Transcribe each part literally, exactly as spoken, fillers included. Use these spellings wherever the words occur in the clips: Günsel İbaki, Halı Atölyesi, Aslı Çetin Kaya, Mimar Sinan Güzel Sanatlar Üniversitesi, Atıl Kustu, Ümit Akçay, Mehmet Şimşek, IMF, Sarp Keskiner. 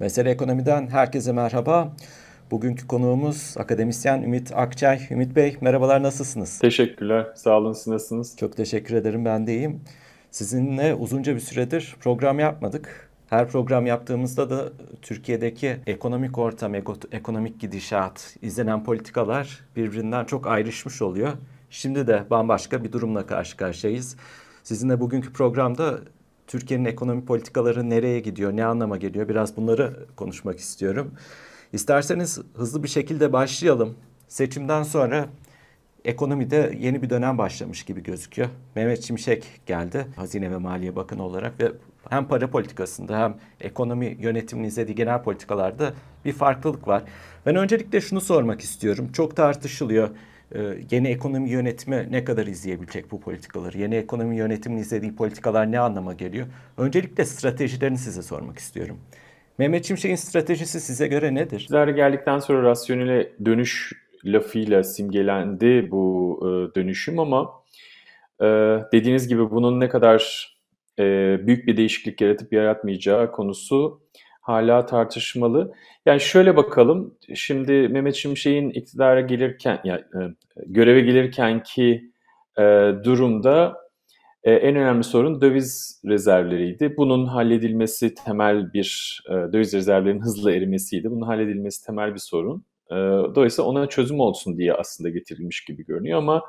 Mesele Ekonomi'den herkese merhaba. Bugünkü konuğumuz akademisyen Ümit Akçay. Ümit Bey merhabalar, nasılsınız? Teşekkürler, sağ olun, siz nasılsınız? Çok teşekkür ederim, ben de iyiyim. Sizinle uzunca bir süredir program yapmadık. Her program yaptığımızda da Türkiye'deki ekonomik ortam, ekonomik gidişat, izlenen politikalar birbirinden çok ayrışmış oluyor. Şimdi de bambaşka bir durumla karşı karşıyayız. Sizinle bugünkü programda Türkiye'nin ekonomi politikaları nereye gidiyor, ne anlama geliyor, biraz bunları konuşmak istiyorum. İsterseniz hızlı bir şekilde başlayalım. Seçimden sonra ekonomide yeni bir dönem başlamış gibi gözüküyor. Mehmet Şimşek geldi Hazine ve Maliye Bakanı olarak ve hem para politikasında hem ekonomi yönetimini izlediği genel politikalarda bir farklılık var. Ben öncelikle şunu sormak istiyorum. Çok tartışılıyor. Yeni ekonomi yönetimi ne kadar izleyebilecek bu politikaları? Yeni ekonomi yönetimini izlediği politikalar ne anlama geliyor? Öncelikle stratejilerini size sormak istiyorum. Mehmet Şimşek'in stratejisi size göre nedir? İktidara geldikten sonra rasyonele dönüş lafıyla simgelendi bu dönüşüm ama dediğiniz gibi bunun ne kadar büyük bir değişiklik yaratıp yaratmayacağı konusu hala tartışmalı. Yani şöyle bakalım, şimdi Mehmet Şimşek'in iktidara gelirken, yani göreve gelirkenki durumda en önemli sorun döviz rezervleriydi. Bunun halledilmesi temel bir, döviz rezervlerinin hızla erimesiydi. Bunun halledilmesi temel bir sorun. Dolayısıyla ona çözüm olsun diye aslında getirilmiş gibi görünüyor ama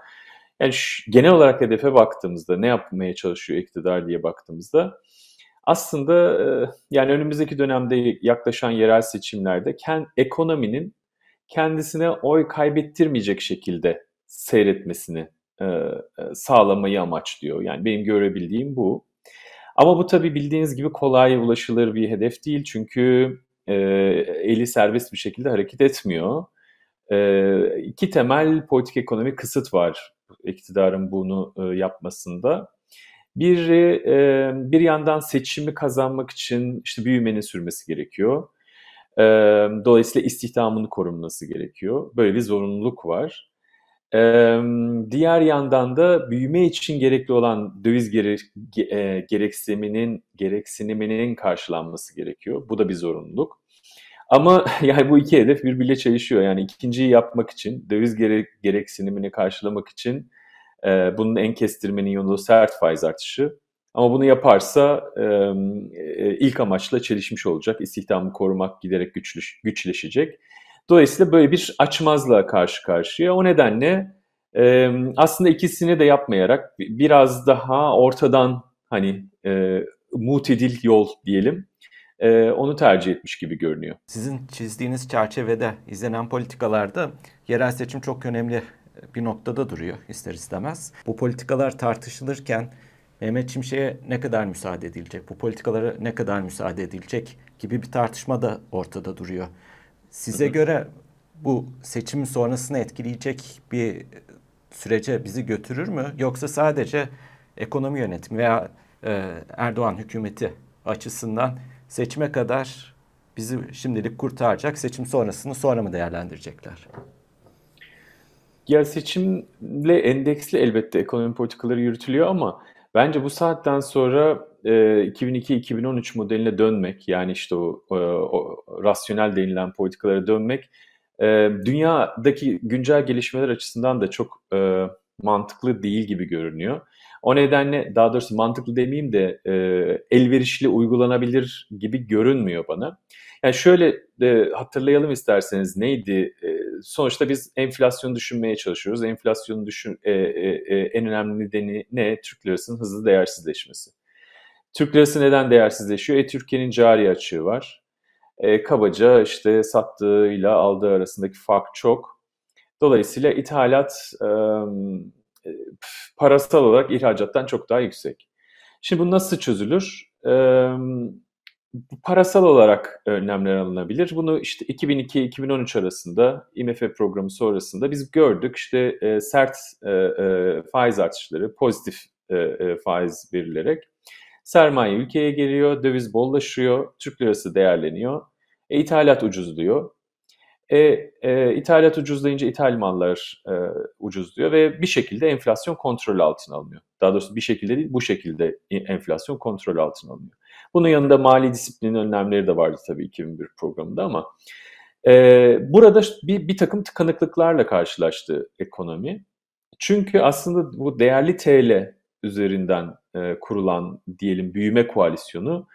yani şu, genel olarak hedefe baktığımızda, ne yapmaya çalışıyor iktidar diye baktığımızda aslında yani önümüzdeki dönemde yaklaşan yerel seçimlerde kend, ekonominin kendisine oy kaybettirmeyecek şekilde seyretmesini e, sağlamayı amaçlıyor. Yani benim görebildiğim bu. Ama bu tabii bildiğiniz gibi kolay ulaşılır bir hedef değil. Çünkü e, eli serbest bir şekilde hareket etmiyor. E, iki temel politik ekonomik kısıt var iktidarın bunu e, yapmasında. Bir, e, bir yandan seçimi kazanmak için işte büyümenin sürmesi gerekiyor. E, dolayısıyla istihdamını korunması gerekiyor. Böyle bir zorunluluk var. E, diğer yandan da büyüme için gerekli olan döviz gere, e, gereksiniminin, gereksiniminin karşılanması gerekiyor. Bu da bir zorunluluk. Ama yani bu iki hedef birbiriyle çelişiyor. Yani ikinciyi yapmak için, döviz gere, gereksinimini karşılamak için bunun en kestirmenin yolu sert faiz artışı. Ama bunu yaparsa ilk amaçla çelişmiş olacak. İstihdamı korumak giderek güçleşecek. Dolayısıyla böyle bir açmazla karşı karşıya. O nedenle aslında ikisini de yapmayarak biraz daha ortadan hani mutedil yol diyelim. Onu tercih etmiş gibi görünüyor. Sizin çizdiğiniz çerçevede izlenen politikalarda yerel seçim çok önemli bir noktada duruyor ister istemez. Bu politikalar tartışılırken Mehmet Şimşek'e ne kadar müsaade edilecek, bu politikalara ne kadar müsaade edilecek gibi bir tartışma da ortada duruyor. Size hı hı. göre bu seçimin sonrasını etkileyecek bir sürece bizi götürür mü? Yoksa sadece ekonomi yönetimi veya e, Erdoğan hükümeti açısından seçime kadar bizi şimdilik kurtaracak, seçim sonrasını sonra mı değerlendirecekler? Ya seçimle endeksli elbette ekonomi politikaları yürütülüyor ama bence bu saatten sonra e, iki bin iki iki bin on üç modeline dönmek, yani işte o, o, o rasyonel denilen politikalara dönmek e, dünyadaki güncel gelişmeler açısından da çok e, mantıklı değil gibi görünüyor. O nedenle, daha doğrusu mantıklı demeyeyim de e, elverişli uygulanabilir gibi görünmüyor bana. Yani şöyle e, hatırlayalım isterseniz neydi? E, sonuçta biz enflasyonu düşünmeye çalışıyoruz. Enflasyonun düşün, e, e, en önemli nedeni ne? Türk lirasının hızlı değersizleşmesi. Türk lirası neden değersizleşiyor? E, Türkiye'nin cari açığı var. E, kabaca işte sattığıyla aldığı arasındaki fark çok. Dolayısıyla ithalat e, parasal olarak ihracattan çok daha yüksek. Şimdi bu nasıl çözülür? E, parasal olarak önlemler alınabilir. Bunu işte iki bin iki iki bin on üç arasında I M F programı sonrasında biz gördük. İşte e, sert e, e, faiz artışları, pozitif e, e, faiz verilerek sermaye ülkeye geliyor, döviz bollaşıyor, Türk lirası değerleniyor, e, ithalat ucuzluyor. E, e, ithalat ucuzlayınca ithal mallar e, ucuzluyor ve bir şekilde enflasyon kontrol altına alınıyor. Daha doğrusu bir şekilde değil, bu şekilde enflasyon kontrol altına alınıyor. Bunun yanında mali disiplinin önlemleri de vardı tabii iki bin bir programında ama e, burada bir, bir takım tıkanıklıklarla karşılaştı ekonomi. Çünkü aslında bu değerli T L üzerinden e, kurulan diyelim büyüme koalisyonu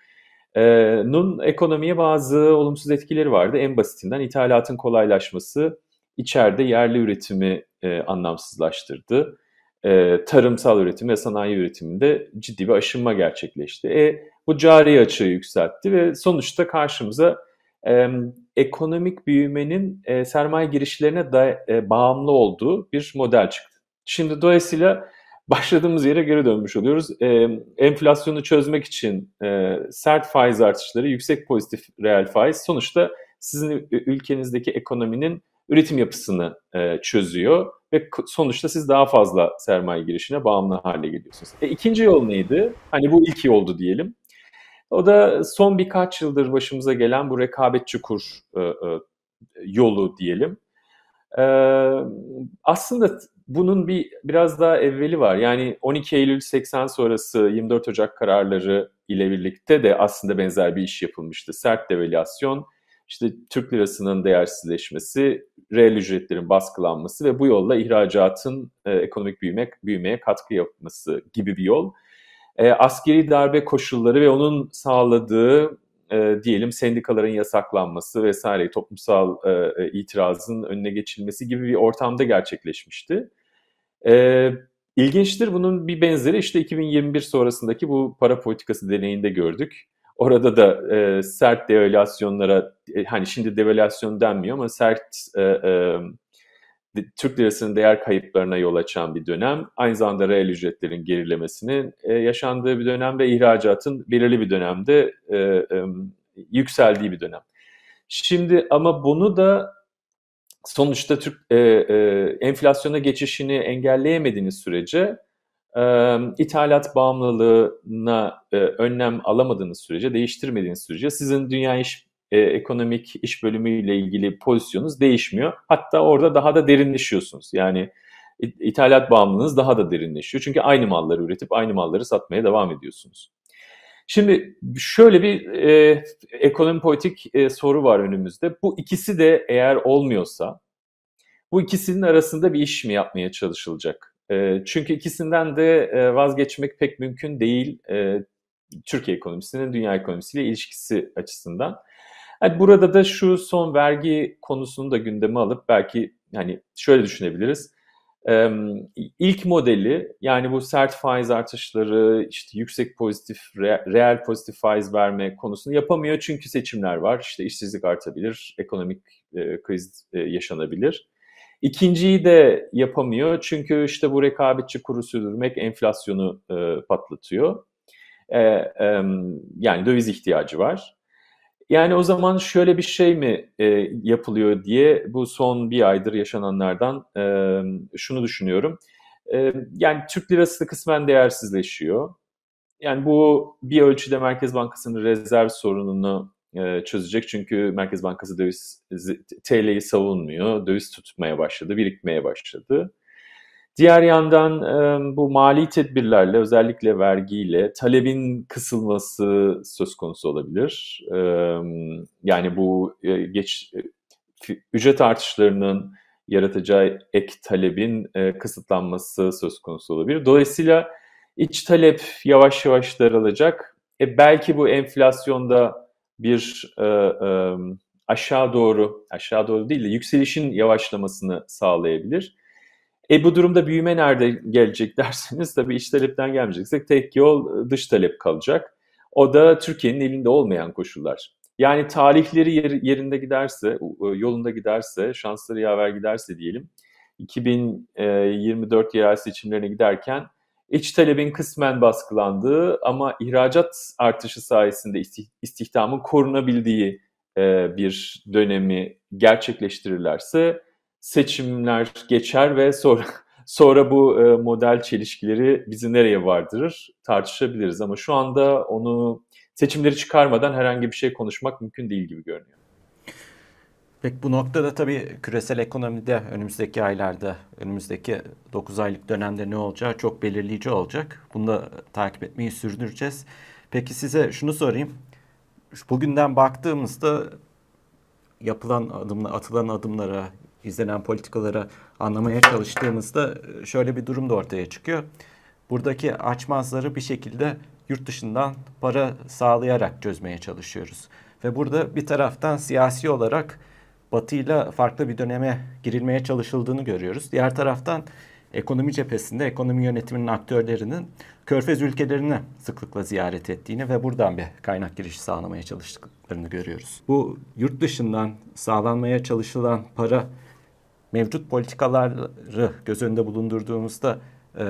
e, nun ekonomiye bazı olumsuz etkileri vardı. En basitinden ithalatın kolaylaşması içeride yerli üretimi e, anlamsızlaştırdı. E, tarımsal üretim ve sanayi üretiminde ciddi bir aşınma gerçekleşti. E, bu cari açığı yükseltti ve sonuçta karşımıza e, ekonomik büyümenin e, sermaye girişlerine da, e, bağımlı olduğu bir model çıktı. Şimdi dolayısıyla başladığımız yere geri dönmüş oluyoruz. E, enflasyonu çözmek için e, sert faiz artışları, yüksek pozitif reel faiz sonuçta sizin ülkenizdeki ekonominin üretim yapısını e, çözüyor ve sonuçta siz daha fazla sermaye girişine bağımlı hale geliyorsunuz. E, ikinci yol neydi? Hani bu ilk yoldu diyelim. O da son birkaç yıldır başımıza gelen bu rekabetçi kur e, e, yolu diyelim. E, aslında bunun bir biraz daha evveli var. Yani on iki Eylül seksen sonrası yirmi dört Ocak kararları ile birlikte de aslında benzer bir iş yapılmıştı. Sert devalüasyon, işte Türk lirasının değersizleşmesi, reel ücretlerin baskılanması ve bu yolla ihracatın e, ekonomik büyüme, büyümeye katkı yapması gibi bir yol. E, askeri darbe koşulları ve onun sağladığı e, diyelim sendikaların yasaklanması vesaire toplumsal e, itirazın önüne geçilmesi gibi bir ortamda gerçekleşmişti. E, ilginçtir bunun bir benzeri işte iki bin yirmi bir sonrasındaki bu para politikası deneyinde gördük. Orada da e, sert devalüasyonlara, e, hani şimdi devalüasyon denmiyor ama sert e, e, Türk lirasının değer kayıplarına yol açan bir dönem. Aynı zamanda reel ücretlerin gerilemesinin e, yaşandığı bir dönem ve ihracatın belirli bir dönemde e, e, yükseldiği bir dönem. Şimdi ama bunu da sonuçta Türk e, e, enflasyona geçişini engelleyemediğiniz sürece, Ee, ithalat bağımlılığına e, önlem alamadığınız sürece, değiştirmediğiniz sürece sizin dünya iş, e, ekonomik iş bölümüyle ilgili pozisyonunuz değişmiyor. Hatta orada daha da derinleşiyorsunuz. Yani ithalat bağımlılığınız daha da derinleşiyor. Çünkü aynı malları üretip aynı malları satmaya devam ediyorsunuz. Şimdi şöyle bir e, ekonomi politik e, soru var önümüzde. Bu ikisi de eğer olmuyorsa, bu ikisinin arasında bir iş mi yapmaya çalışılacak? Çünkü ikisinden de vazgeçmek pek mümkün değil Türkiye ekonomisinin dünya ekonomisiyle ilişkisi açısından. Yani burada da şu son vergi konusunu da gündeme alıp belki hani şöyle düşünebiliriz. İlk modeli yani bu sert faiz artışları, işte yüksek pozitif, reel pozitif faiz verme konusunu yapamıyor çünkü seçimler var. İşte işsizlik artabilir, ekonomik kriz yaşanabilir. İkinciyi de yapamıyor çünkü işte bu rekabetçi kuru sürdürmek enflasyonu e, patlatıyor. E, e, yani döviz ihtiyacı var. Yani o zaman şöyle bir şey mi e, yapılıyor diye bu son bir aydır yaşananlardan e, şunu düşünüyorum. E, yani Türk lirası kısmen değersizleşiyor. Yani bu bir ölçüde Merkez Bankası'nın rezerv sorununu çözecek çünkü Merkez Bankası döviz T L'yi savunmuyor, döviz tutmaya başladı, birikmeye başladı. Diğer yandan bu mali tedbirlerle, özellikle vergiyle talebin kısılması söz konusu olabilir. Yani bu geç ücret artışlarının yaratacağı ek talebin kısıtlanması söz konusu olabilir. Dolayısıyla iç talep yavaş yavaş daralacak. E belki bu enflasyonda bir e, e, aşağı doğru, aşağı doğru değil de yükselişin yavaşlamasını sağlayabilir. E bu durumda büyüme nerede gelecek derseniz tabii iç talepten gelmeyeceksek tek yol dış talep kalacak. O da Türkiye'nin elinde olmayan koşullar. Yani talihleri yer, yerinde giderse, yolunda giderse, şansları yaver giderse diyelim, iki bin yirmi dört yerel seçimlerine giderken, İç talebin kısmen baskılandığı ama ihracat artışı sayesinde istihdamın korunabildiği bir dönemi gerçekleştirirlerse seçimler geçer ve sonra sonra bu model çelişkileri bizi nereye vardırır tartışabiliriz. Ama şu anda onu seçimleri çıkarmadan herhangi bir şey konuşmak mümkün değil gibi görünüyor. Peki bu noktada tabii küresel ekonomide önümüzdeki aylarda, önümüzdeki dokuz aylık dönemde ne olacağı çok belirleyici olacak. Bunu da takip etmeyi sürdüreceğiz. Peki size şunu sorayım. Bugünden baktığımızda yapılan adımlara, atılan adımlara, izlenen politikalara anlamaya çalıştığımızda şöyle bir durum da ortaya çıkıyor. Buradaki açmazları bir şekilde yurt dışından para sağlayarak çözmeye çalışıyoruz. Ve burada bir taraftan siyasi olarak Batı'yla farklı bir döneme girilmeye çalışıldığını görüyoruz. Diğer taraftan ekonomi cephesinde ekonomi yönetiminin aktörlerinin Körfez ülkelerini sıklıkla ziyaret ettiğini ve buradan bir kaynak girişi sağlamaya çalıştıklarını görüyoruz. Bu yurt dışından sağlanmaya çalışılan para mevcut politikaları göz önünde bulundurduğumuzda e,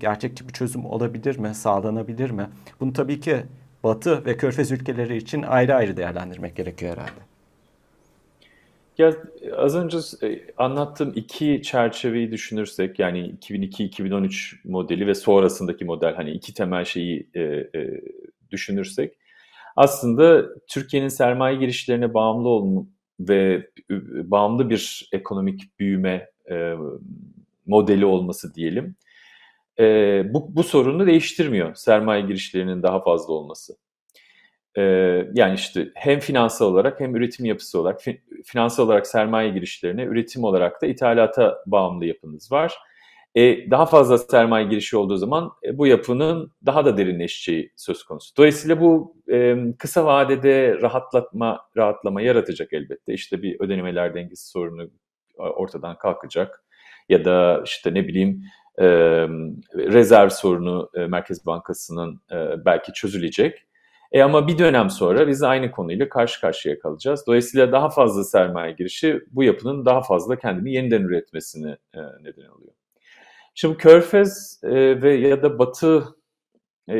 gerçekçi bir çözüm olabilir mi, sağlanabilir mi? Bunu tabii ki Batı ve Körfez ülkeleri için ayrı ayrı değerlendirmek gerekiyor herhalde. Ya az önce anlattığım iki çerçeveyi düşünürsek, yani iki bin iki iki bin on üç modeli ve sonrasındaki model, hani iki temel şeyi e, e, düşünürsek, aslında Türkiye'nin sermaye girişlerine bağımlı olma ve bağımlı bir ekonomik büyüme e, modeli olması diyelim, e, bu, bu sorunu değiştirmiyor, sermaye girişlerinin daha fazla olması. Yani işte hem finansal olarak hem üretim yapısı olarak, finansal olarak sermaye girişlerine, üretim olarak da ithalata bağımlı yapınız var. E, daha fazla sermaye girişi olduğu zaman e, bu yapının daha da derinleşeceği söz konusu. Dolayısıyla bu e, kısa vadede rahatlatma, rahatlama yaratacak elbette. İşte bir ödenemeler dengesi sorunu ortadan kalkacak ya da işte ne bileyim e, rezerv sorunu e, Merkez Bankası'nın e, belki çözülecek. E ama bir dönem sonra biz aynı konuyla karşı karşıya kalacağız. Dolayısıyla daha fazla sermaye girişi bu yapının daha fazla kendini yeniden üretmesine neden oluyor. Şimdi Körfez ve ya da Batı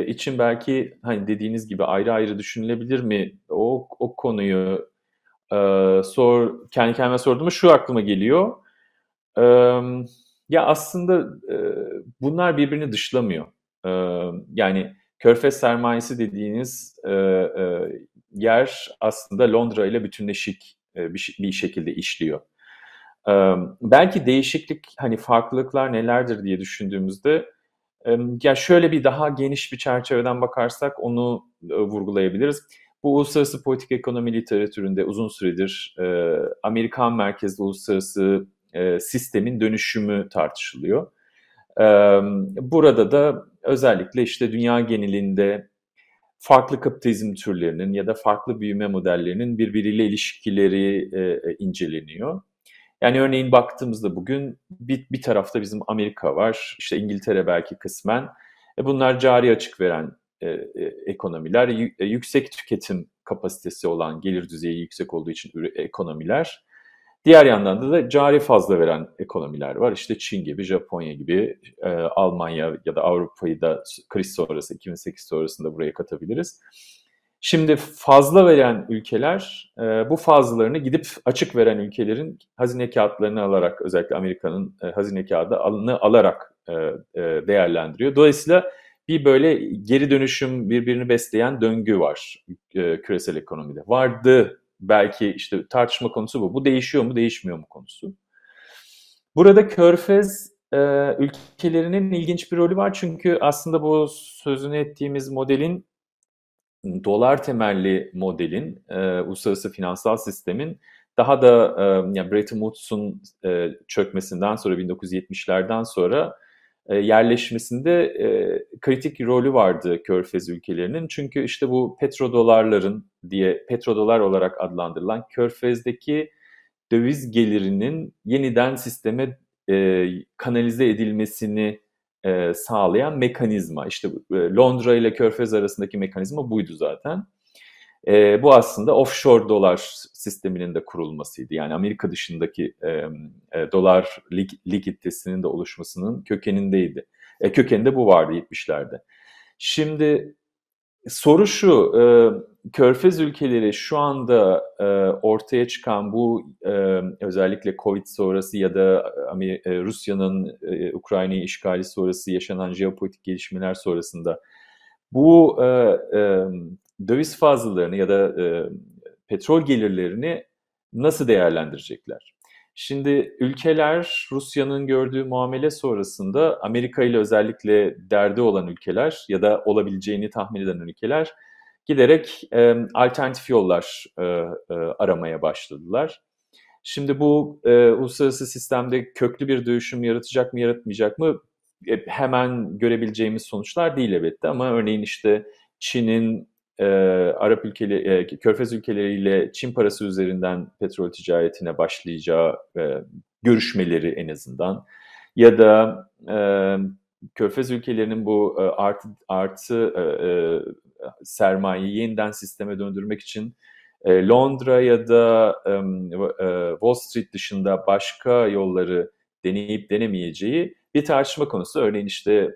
için belki hani dediğiniz gibi ayrı ayrı düşünülebilir mi? O, o konuyu e, sor, kendi kendime sorduğumda şu aklıma geliyor. E, ya aslında e, bunlar birbirini dışlamıyor. E, yani... Körfez sermayesi dediğiniz e, e, yer aslında Londra ile bütünleşik e, bir, bir şekilde işliyor. E, belki değişiklik, hani farklılıklar nelerdir diye düşündüğümüzde e, ya şöyle bir daha geniş bir çerçeveden bakarsak onu e, vurgulayabiliriz. Bu uluslararası politik ekonomi literatüründe uzun süredir e, Amerikan merkezli uluslararası e, sistemin dönüşümü tartışılıyor. Burada da özellikle işte dünya genelinde farklı kapitalizm türlerinin ya da farklı büyüme modellerinin birbiriyle ilişkileri inceleniyor. Yani örneğin baktığımızda bugün bir, bir tarafta bizim Amerika var, işte İngiltere belki kısmen. Bunlar cari açık veren ekonomiler, yüksek tüketim kapasitesi olan, gelir düzeyi yüksek olduğu için ekonomiler. Diğer yandan da, da cari fazla veren ekonomiler var. İşte Çin gibi, Japonya gibi, e, Almanya ya da Avrupa'yı da kriz sonrası, iki bin sekiz sonrasında buraya katabiliriz. Şimdi fazla veren ülkeler e, bu fazlalarını gidip açık veren ülkelerin hazine kağıtlarını alarak, özellikle Amerika'nın e, hazine kağıdını alarak e, e, değerlendiriyor. Dolayısıyla bir böyle geri dönüşüm, birbirini besleyen döngü var e, küresel ekonomide. Vardı. Belki işte tartışma konusu bu. Bu değişiyor mu, değişmiyor mu konusu. Burada Körfez e, ülkelerinin ilginç bir rolü var. Çünkü aslında bu sözünü ettiğimiz modelin, dolar temelli modelin, e, uluslararası finansal sistemin daha da e, yani Bretton Woods'un e, çökmesinden sonra, bin dokuz yüz yetmişlerden sonra e, yerleşmesinde e, kritik rolü vardı Körfez ülkelerinin. Çünkü işte bu petrodolarların diye petrodolar olarak adlandırılan Körfez'deki döviz gelirinin yeniden sisteme e, kanalize edilmesini e, sağlayan mekanizma. İşte e, Londra ile Körfez arasındaki mekanizma buydu zaten. E, bu aslında offshore dolar sisteminin de kurulmasıydı. Yani Amerika dışındaki e, e, dolar lig, ligiditesinin de oluşmasının kökenindeydi. E, kökeninde bu vardı yetmişlerde. Şimdi soru şu, e, Körfez ülkeleri şu anda e, ortaya çıkan bu e, özellikle Covid sonrası ya da e, Rusya'nın e, Ukrayna'yı işgali sonrası yaşanan jeopolitik gelişmeler sonrasında bu e, e, döviz fazlalarını ya da e, petrol gelirlerini nasıl değerlendirecekler? Şimdi ülkeler Rusya'nın gördüğü muamele sonrasında Amerika ile özellikle derdi olan ülkeler ya da olabileceğini tahmin eden ülkeler giderek e, alternatif yollar e, e, aramaya başladılar. Şimdi bu e, uluslararası sistemde köklü bir dönüşüm yaratacak mı yaratmayacak mı e, hemen görebileceğimiz sonuçlar değil elbette, ama örneğin işte Çin'in e, Arap ülkeleri, e, Körfez ülkeleriyle Çin parası üzerinden petrol ticaretine başlayacağı e, görüşmeleri en azından ya da e, Körfez ülkelerinin bu e, artı, artı e, e, sermayeyi yeniden sisteme döndürmek için Londra ya da Wall Street dışında başka yolları deneyip denemeyeceği bir tartışma konusu. Örneğin işte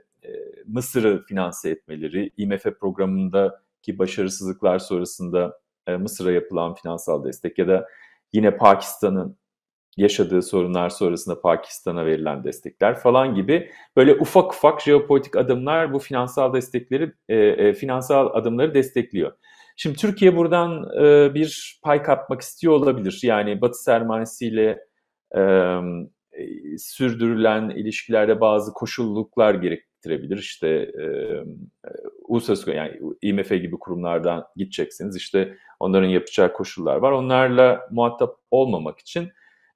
Mısır'ı finanse etmeleri, I M F programındaki başarısızlıklar sonrasında Mısır'a yapılan finansal destek ya da yine Pakistan'ın yaşadığı sorunlar sonrasında Pakistan'a verilen destekler falan gibi böyle ufak ufak jeopolitik adımlar bu finansal destekleri, finansal adımları destekliyor. Şimdi Türkiye buradan e, bir pay kapmak istiyor olabilir. Yani Batı sermayesiyle e, sürdürülen ilişkilerde bazı koşulluluklar gerektirebilir. İşte e, uluslararası, yani I M F gibi kurumlardan gideceksiniz. İşte onların yapacağı koşullar var. Onlarla muhatap olmamak için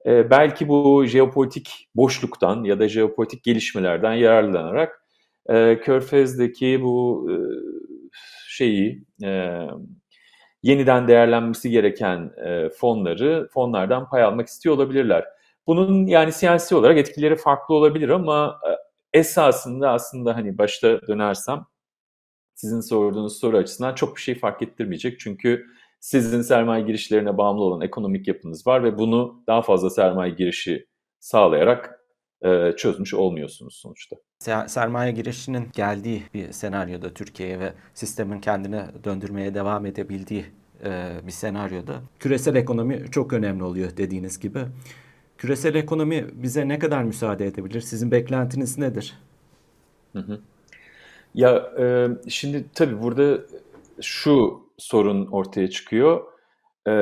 e, belki bu jeopolitik boşluktan ya da jeopolitik gelişmelerden yararlanarak e, Körfez'deki bu e, şeyi e, yeniden değerlenmesi gereken e, fonları fonlardan pay almak istiyor olabilirler. Bunun yani siyasi olarak etkileri farklı olabilir ama e, esasında aslında hani başta dönersem sizin sorduğunuz soru açısından çok bir şey fark ettirmeyecek. Çünkü sizin sermaye girişlerine bağımlı olan ekonomik yapınız var ve bunu daha fazla sermaye girişi sağlayarak çözmüş olmuyorsunuz sonuçta. Sermaye girişinin geldiği bir senaryoda Türkiye'ye ve sistemin kendini döndürmeye devam edebildiği bir senaryoda küresel ekonomi çok önemli oluyor dediğiniz gibi. Küresel ekonomi bize ne kadar müsaade edebilir? Sizin beklentiniz nedir? Hı hı. Ya e, şimdi tabii burada şu sorun ortaya çıkıyor. E,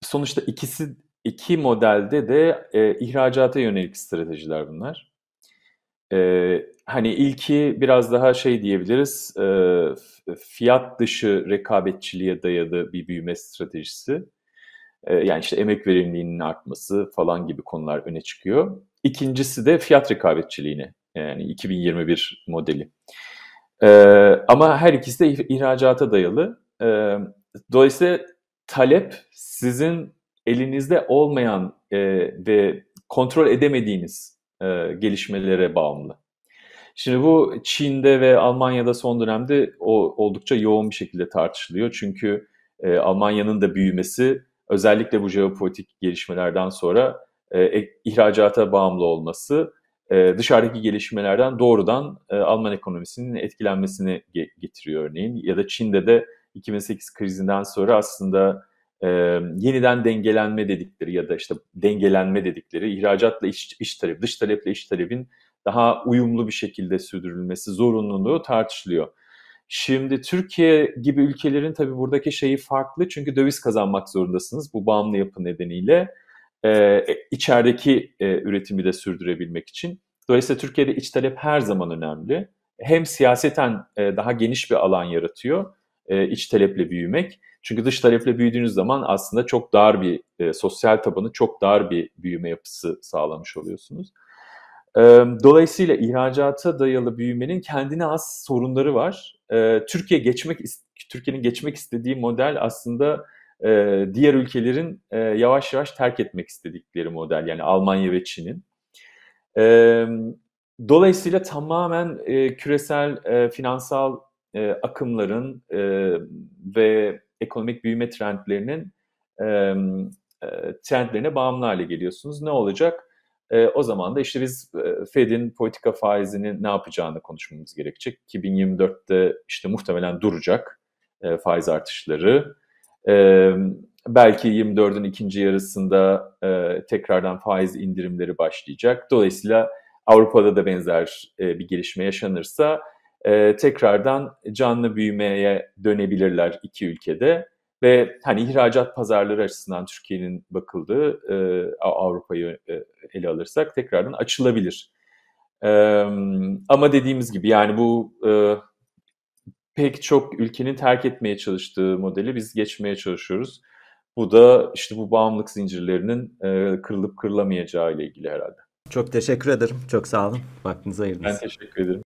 sonuçta ikisi İki modelde de e, ihracata yönelik stratejiler bunlar. E, hani ilki biraz daha şey diyebiliriz, e, fiyat dışı rekabetçiliğe dayalı bir büyüme stratejisi. E, yani işte emek verimliliğinin artması falan gibi konular öne çıkıyor. İkincisi de fiyat rekabetçiliğine, yani iki bin yirmi bir modeli. E, ama her ikisi de ihracata dayalı. E, dolayısıyla talep sizin elinizde olmayan e, ve kontrol edemediğiniz e, gelişmelere bağımlı. Şimdi bu Çin'de ve Almanya'da son dönemde o, oldukça yoğun bir şekilde tartışılıyor. Çünkü e, Almanya'nın da büyümesi özellikle bu jeopolitik gelişmelerden sonra e, ihracata bağımlı olması e, dışarıdaki gelişmelerden doğrudan e, Alman ekonomisinin etkilenmesini ge- getiriyor örneğin. Ya da Çin'de de iki bin sekiz krizinden sonra aslında Ee, yeniden dengelenme dedikleri ya da işte dengelenme dedikleri ihracatla iş, iş talep, dış taleple iş talebin daha uyumlu bir şekilde sürdürülmesi zorunluluğu tartışılıyor. Şimdi Türkiye gibi ülkelerin tabii buradaki şeyi farklı, çünkü döviz kazanmak zorundasınız bu bağımlı yapı nedeniyle e, içerideki e, üretimi de sürdürebilmek için. Dolayısıyla Türkiye'de iç talep her zaman önemli. Hem siyaseten e, daha geniş bir alan yaratıyor e, iç taleple büyümek. Çünkü dış taleple büyüdüğünüz zaman aslında çok dar bir e, sosyal tabanı, çok dar bir büyüme yapısı sağlamış oluyorsunuz. E, dolayısıyla ihracata dayalı büyümenin kendine az sorunları var. E, Türkiye geçmek Türkiye'nin geçmek istediği model aslında e, diğer ülkelerin e, yavaş yavaş terk etmek istedikleri model, yani Almanya ve Çin'in. E, dolayısıyla tamamen e, küresel e, finansal e, akımların e, ve ekonomik büyüme trendlerinin e, trendlerine bağımlı hale geliyorsunuz. Ne olacak? E, o zaman da işte biz e, Fed'in politika faizini ne yapacağını konuşmamız gerekecek. iki bin yirmi dörtte işte muhtemelen duracak e, faiz artışları. E, belki yirmi dördün ikinci yarısında e, tekrardan faiz indirimleri başlayacak. Dolayısıyla Avrupa'da da benzer e, bir gelişme yaşanırsa Ee, tekrardan canlı büyümeye dönebilirler iki ülkede. Ve hani ihracat pazarları açısından Türkiye'nin bakıldığı e, Avrupa'yı e, ele alırsak tekrardan açılabilir. E, ama dediğimiz gibi yani bu e, pek çok ülkenin terk etmeye çalıştığı modeli biz geçmeye çalışıyoruz. Bu da işte bu bağımlılık zincirlerinin e, kırılıp kırılamayacağı ile ilgili herhalde. Çok teşekkür ederim. Çok sağ olun. Vaktinizi ayırdınız. Ben teşekkür ederim.